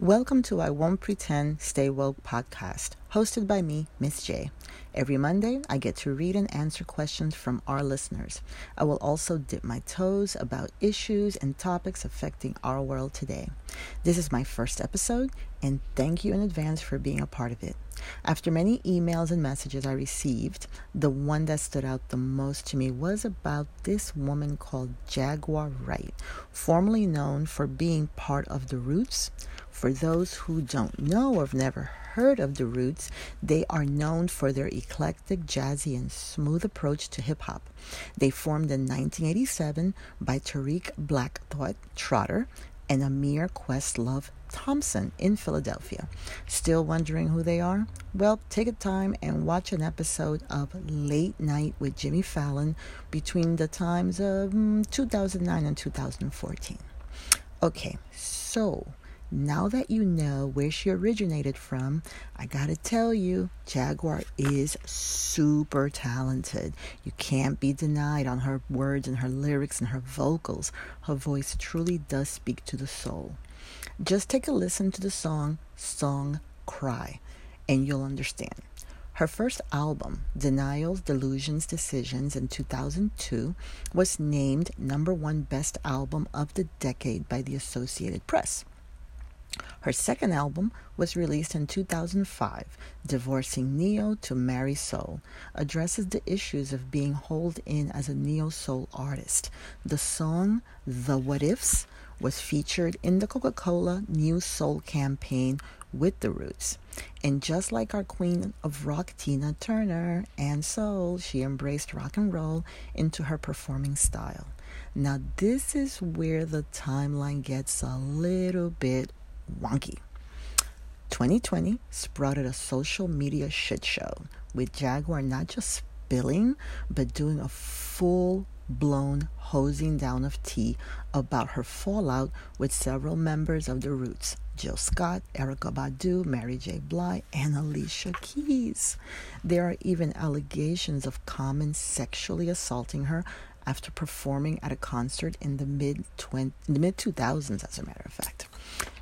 Welcome to I Won't Pretend Stay Woke podcast, hosted by me, Miss J. Every Monday, I get to read and answer questions from our listeners. I will also dip my toes about issues and topics affecting our world today. This is my first episode, and thank you in advance for being a part of it. After many emails and messages I received, the one that stood out the most to me was about this woman called Jaguar Wright, formerly known for being part of The Roots. For those who don't know or have never heard of The Roots, they are known for their eclectic, jazzy, and smooth approach to hip-hop. They formed in 1987 by Tariq Black Thought Trotter and Amir Questlove Thompson in Philadelphia. Still wondering who they are? Well, take a time and watch an episode of Late Night with Jimmy Fallon between the times of 2009 and 2014. Okay, so now that you know where she originated from, I gotta tell you, Jaguar is super talented. You can't be denied on her words and her lyrics and her vocals. Her voice truly does speak to the soul. Just take a listen to the song, Song Cry, and you'll understand. Her first album, Denials, Delusions, Decisions, in 2002, was named number one best album of the decade by the Associated Press. Her second album was released in 2005, Divorcing Neo to Marry Soul, addresses the issues of being holed in as a neo-soul artist. The song, The What Ifs, was featured in the Coca-Cola New Soul campaign with The Roots. And just like our queen of rock, Tina Turner, and soul, she embraced rock and roll into her performing style. Now, this is where the timeline gets a little bit wonky. 2020 sprouted a social media shit show with Jaguar not just spilling but doing a full-blown hosing down of tea about her fallout with several members of The Roots: Jill Scott, Erykah Badu, Mary J. Blige, and Alicia Keys. There are even allegations of Common sexually assaulting her after performing at a concert in the mid-2000s, as a matter of fact.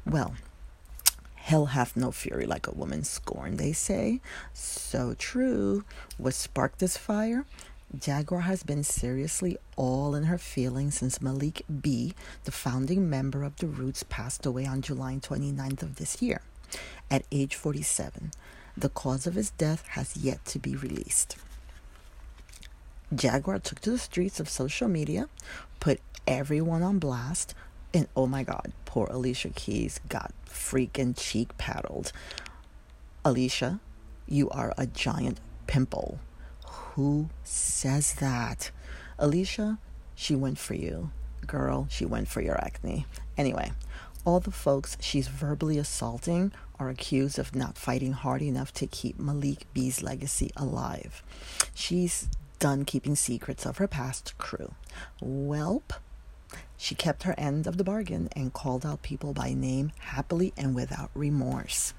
Well, hell hath no fury like a woman scorned, they say. So true. What sparked this fire? Jaguar has been seriously all in her feelings since Malik B, the founding member of The Roots, passed away on July 29th of this year at age 47. The cause of his death has yet to be released. Jaguar took to the streets of social media, put everyone on blast, and oh my God, poor Alicia Keys got freaking cheek paddled. Alicia, you are a giant pimple. Who says that? Alicia, she went for you. Girl, she went for your acne. Anyway, all the folks she's verbally assaulting are accused of not fighting hard enough to keep Malik B's legacy alive. She's done keeping secrets of her past crew. Welp, she kept her end of the bargain and called out people by name happily and without remorse.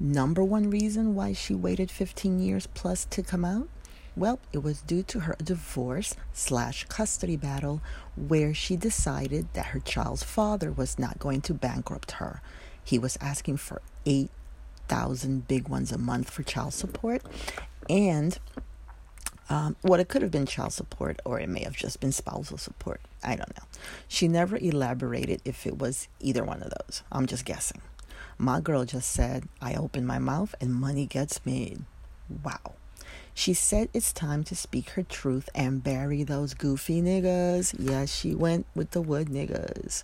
Number one reason why she waited 15 years plus to come out? Well, it was due to her divorce/custody battle where she decided that her child's father was not going to bankrupt her. He was asking for 8,000 big ones a month for child support, and it could have been child support, or it may have just been spousal support. I don't know. She never elaborated if it was either one of those. I'm just guessing. My girl just said, I open my mouth and money gets made. Wow. She said it's time to speak her truth and bury those goofy niggas. Yes, she went with the wood niggas.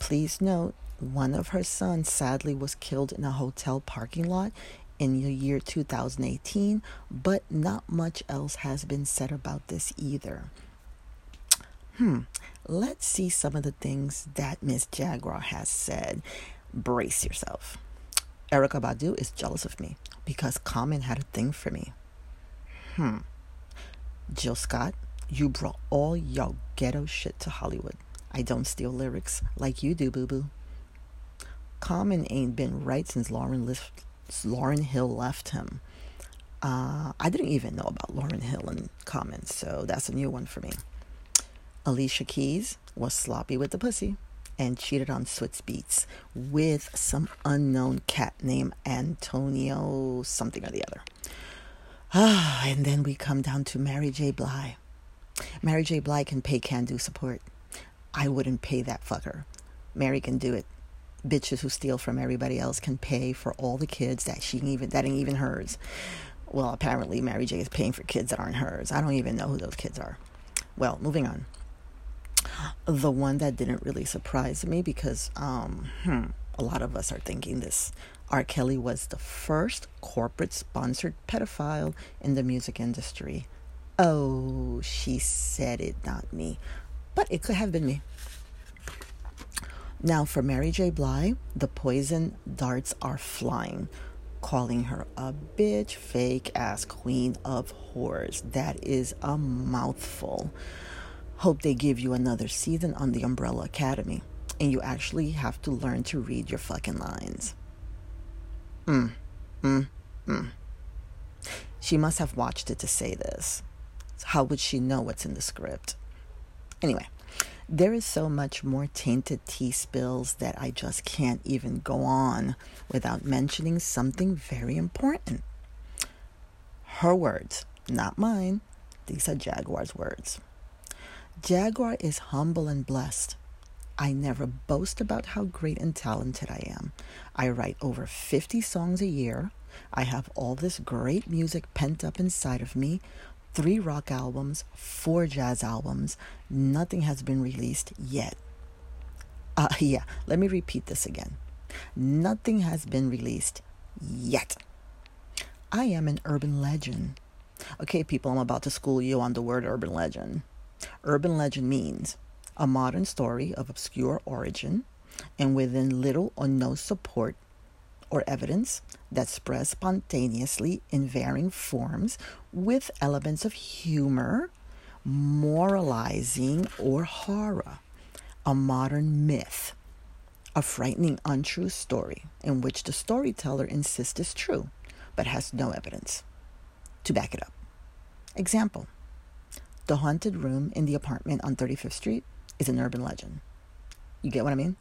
Please note, one of her sons sadly was killed in a hotel parking lot in the year 2018, but not much else has been said about this either. Let's see some of the things that Miss Jaguar has said. Brace yourself. Erykah Badu is jealous of me because Common had a thing for me. Jill Scott, you brought all your ghetto shit to Hollywood. I don't steal lyrics like you do, boo-boo. Common ain't been right since Lauren Hill left him. I didn't even know about Lauren Hill in Common, so that's a new one for me. Alicia Keys was sloppy with the pussy. and cheated on Swizz Beatz with some unknown cat named Antonio something or the other. And then we come down to Mary J. Blige. Mary J. Blige can pay can-do support. I wouldn't pay that fucker. Mary can do it. Bitches who steal from everybody else can pay for all the kids that ain't even hers. Well, apparently Mary J. is paying for kids that aren't hers. I don't even know who those kids are. Well, moving on. The one that didn't really surprise me because a lot of us are thinking this. R. Kelly was the first corporate-sponsored pedophile in the music industry. Oh, she said it, not me. But it could have been me. Now, for Mary J. Blige, the poison darts are flying, calling her a bitch, fake-ass queen of whores. That is a mouthful. Hope they give you another season on the Umbrella Academy, and you actually have to learn to read your fucking lines. She must have watched it to say this. How would she know what's in the script? Anyway. There is so much more tainted tea spills that I just can't even go on without mentioning something very important. Her words, not mine. These are Jaguar's words. Jaguar is humble and blessed. I never boast about how great and talented I am. I write over 50 songs a year. I have all this great music pent up inside of me. 3 rock albums, 4 jazz albums. Nothing has been released yet. Let me repeat this again. Nothing has been released yet. I am an urban legend. Okay, people, I'm about to school you on the word urban legend. Urban legend means a modern story of obscure origin and within little or no support or evidence that spreads spontaneously in varying forms with elements of humor, moralizing, or horror. A modern myth, a frightening untrue story in which the storyteller insists is true but has no evidence to back it up. Example, the haunted room in the apartment on 35th Street is an urban legend. You get what I mean?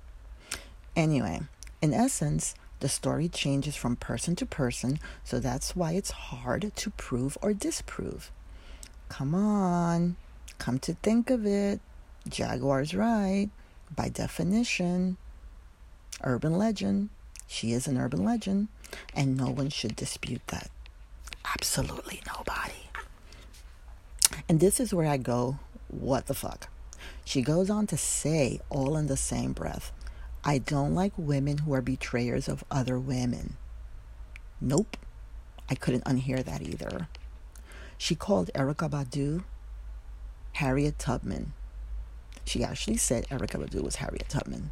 Anyway, in essence, the story changes from person to person, so that's why it's hard to prove or disprove. Come on, come to think of it, Jaguar's right. By definition, urban legend. She is an urban legend, and no one should dispute that. Absolutely nobody. And this is where I go, what the fuck? She goes on to say, all in the same breath, I don't like women who are betrayers of other women. Nope. I couldn't unhear that either. She called Erykah Badu Harriet Tubman. She actually said Erykah Badu was Harriet Tubman.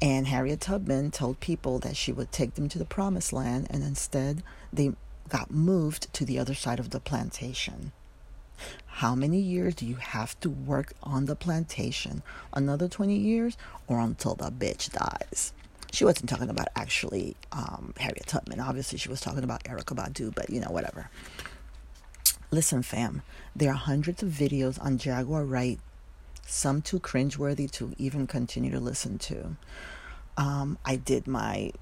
And Harriet Tubman told people that she would take them to the promised land, and instead they got moved to the other side of the plantation. How many years do you have to work on the plantation? Another 20 years or until the bitch dies? She wasn't talking about actually Harriet Tubman. Obviously, she was talking about Erykah Badu, but whatever. Listen, fam, there are hundreds of videos on Jaguar Wright, some too cringeworthy to even continue to listen to. I did my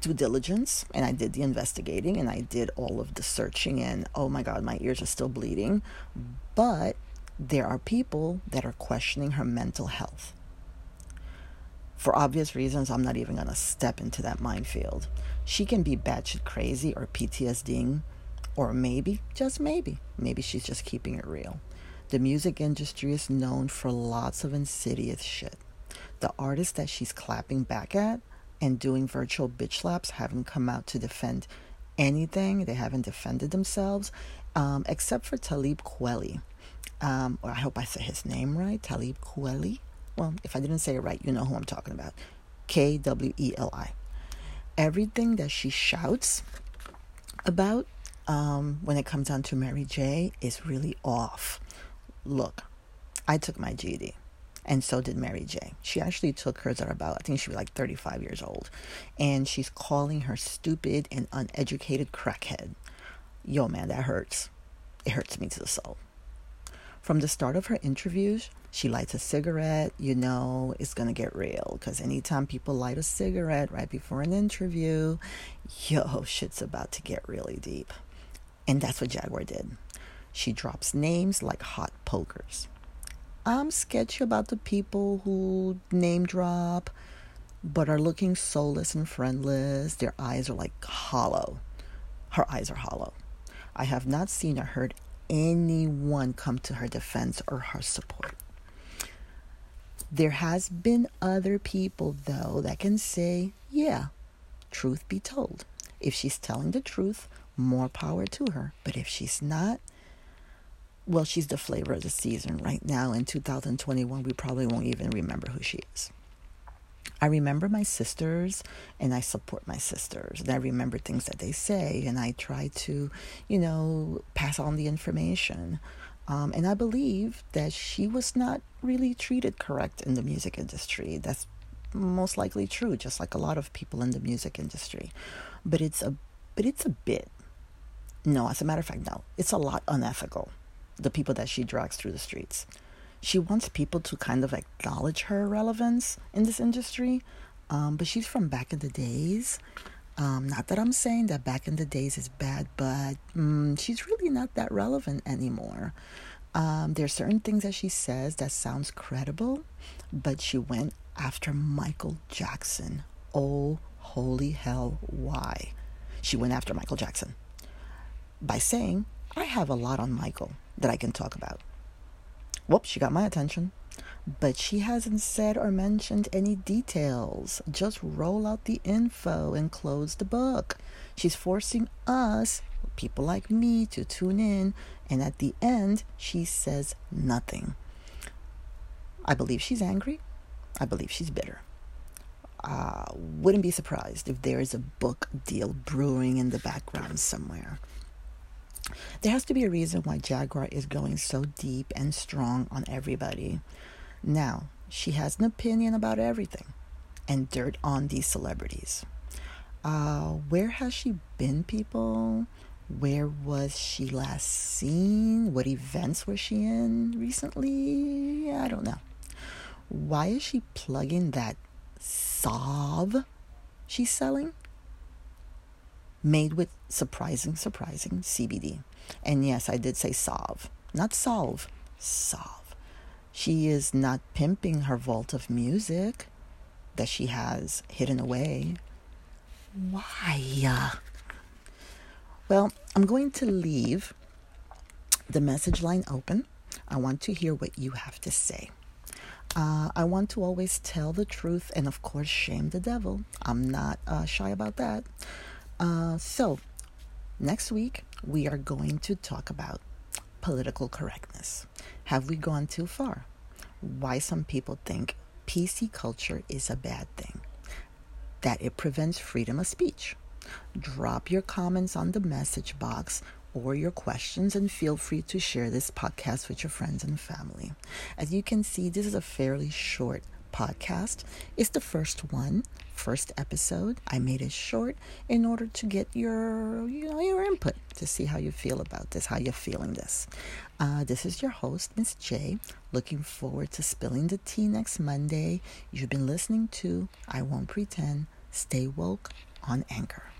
due diligence, and I did the investigating, and I did all of the searching, and oh my God, my ears are still bleeding. But there are people that are questioning her mental health. For obvious reasons, I'm not even going to step into that minefield. She can be batshit crazy or PTSDing, or maybe, just maybe she's just keeping it real. The music industry is known for lots of insidious shit. The artist that she's clapping back at and doing virtual bitch slaps haven't come out to defend anything. They haven't defended themselves, except for Talib Kweli. Or I hope I said his name right, Talib Kweli. Well, if I didn't say it right, you know who I'm talking about. Kweli. Everything that she shouts about when it comes down to Mary J. is really off. Look, I took my GED. And so did Mary J. She actually took hers at about, I think she was like 35 years old. And she's calling her stupid and uneducated crackhead. Yo, man, that hurts. It hurts me to the soul. From the start of her interviews, she lights a cigarette, you know it's going to get real. Because anytime people light a cigarette right before an interview, yo, shit's about to get really deep. And that's what Jaguar did. She drops names like hot pokers. I'm sketchy about the people who name drop, but are looking soulless and friendless. Their eyes are like hollow. Her eyes are hollow. I have not seen or heard anyone come to her defense or her support. There has been other people, though, that can say, yeah, truth be told. If she's telling the truth, more power to her. But if she's not, well, she's the flavor of the season right now. In 2021, we probably won't even remember who she is. I remember my sisters, and I support my sisters. And I remember things that they say, and I try to, you know, pass on the information. And I believe that she was not really treated correct in the music industry. That's most likely true, just like a lot of people in the music industry. But it's a bit. No, as a matter of fact, no. It's a lot unethical, the people that she drags through the streets. She wants people to kind of acknowledge her relevance in this industry, but she's from back in the days. Not that I'm saying that back in the days is bad, but she's really not that relevant anymore. There are certain things that she says that sounds credible, but she went after Michael Jackson. Oh, holy hell, why? She went after Michael Jackson by saying, I have a lot on Michael that I can talk about. Whoops, she got my attention. But she hasn't said or mentioned any details. Just roll out the info and close the book. She's forcing us, people like me, to tune in. And at the end, she says nothing. I believe she's angry. I believe she's bitter. Wouldn't be surprised if there is a book deal brewing in the background somewhere. There has to be a reason why Jaguar is going so deep and strong on everybody. Now, she has an opinion about everything and dirt on these celebrities. Where has she been, people? Where was she last seen? What events was she in recently? I don't know. Why is she plugging that salve she's selling? Made with surprising CBD. And yes, I did say salve, not solve, salve. She is not pimping her vault of music that she has hidden away. Why? Well, I'm going to leave the message line open. I want to hear what you have to say. I want to always tell the truth and, of course, shame the devil. I'm not shy about that. So next week we are going to talk about political correctness. Have we gone too far? Why some people think PC culture is a bad thing, that it prevents freedom of speech. Drop your comments on the message box or your questions, and feel free to share this podcast with your friends and family. As you can see, this is a fairly short podcast. It's the first episode. I made it short in order to get your input, to see how you feel about this, how you're feeling this. This is your host, Miss J. Looking forward to spilling the tea next Monday. You've been listening to I Won't Pretend. Stay woke on Anchor.